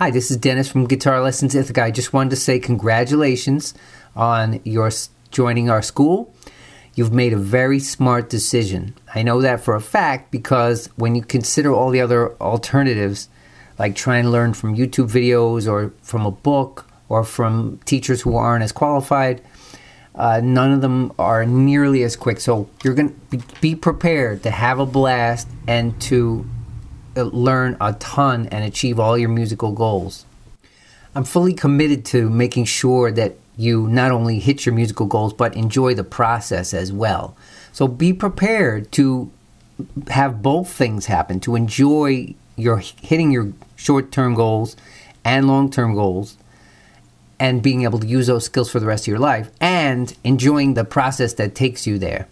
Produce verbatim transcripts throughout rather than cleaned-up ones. Hi, this is Dennis from Guitar Lessons Ithaca. I just wanted to say congratulations on your joining our school. You've made a very smart decision. I know that for a fact because when you consider all the other alternatives, like trying to learn from YouTube videos or from a book or from teachers who aren't as qualified, uh, none of them are nearly as quick. So you're going to be prepared to have a blast and to learn a ton and achieve all your musical goals. I'm fully committed to making sure that you not only hit your musical goals, but enjoy the process as well. So be prepared to have both things happen, to enjoy your hitting your short-term goals and long-term goals and being able to use those skills for the rest of your life and enjoying the process that takes you there.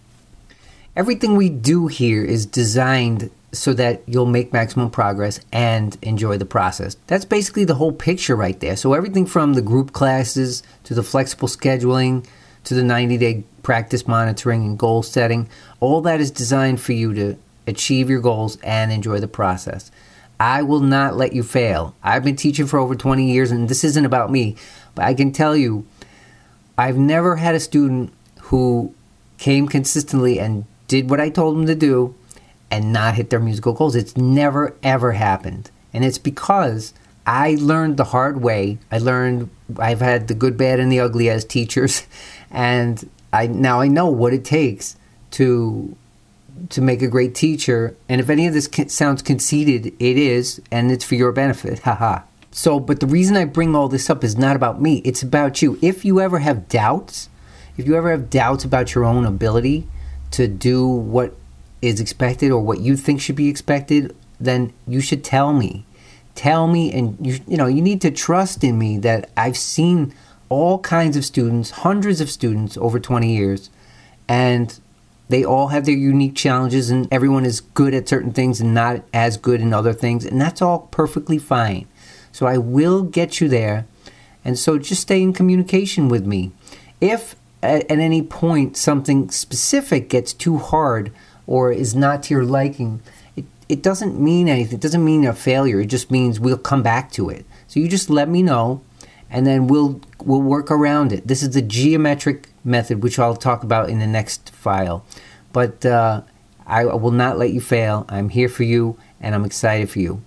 Everything we do here is designed so that you'll make maximum progress and enjoy the process. That's basically the whole picture right there. So everything from the group classes to the flexible scheduling to the ninety-day practice monitoring and goal setting, all that is designed for you to achieve your goals and enjoy the process. I will not let you fail. I've been teaching for over twenty years, and this isn't about me, but I can tell you I've never had a student who came consistently and did what I told them to do and not hit their musical goals. It's never, ever happened. And it's because I learned the hard way. I learned, I've had the good, bad, and the ugly as teachers. And I now I know what it takes to to make a great teacher. And if any of this sounds conceited, it is, and it's for your benefit. Haha. So, but the reason I bring all this up is not about me. It's about you. If you ever have doubts, if you ever have doubts about your own ability to do what is expected or what you think should be expected, then you should tell me. Tell me, and you you know, you need to trust in me that I've seen all kinds of students, hundreds of students over twenty years, and they all have their unique challenges, and everyone is good at certain things and not as good in other things, and that's all perfectly fine. So I will get you there, and so just stay in communication with me. If at, at any point something specific gets too hard or is not to your liking, it, it doesn't mean anything. It doesn't mean a failure. It just means we'll come back to it. So you just let me know, and then we'll we'll work around it. This is the geometric method, which I'll talk about in the next file. But uh, I will not let you fail. I'm here for you, and I'm excited for you.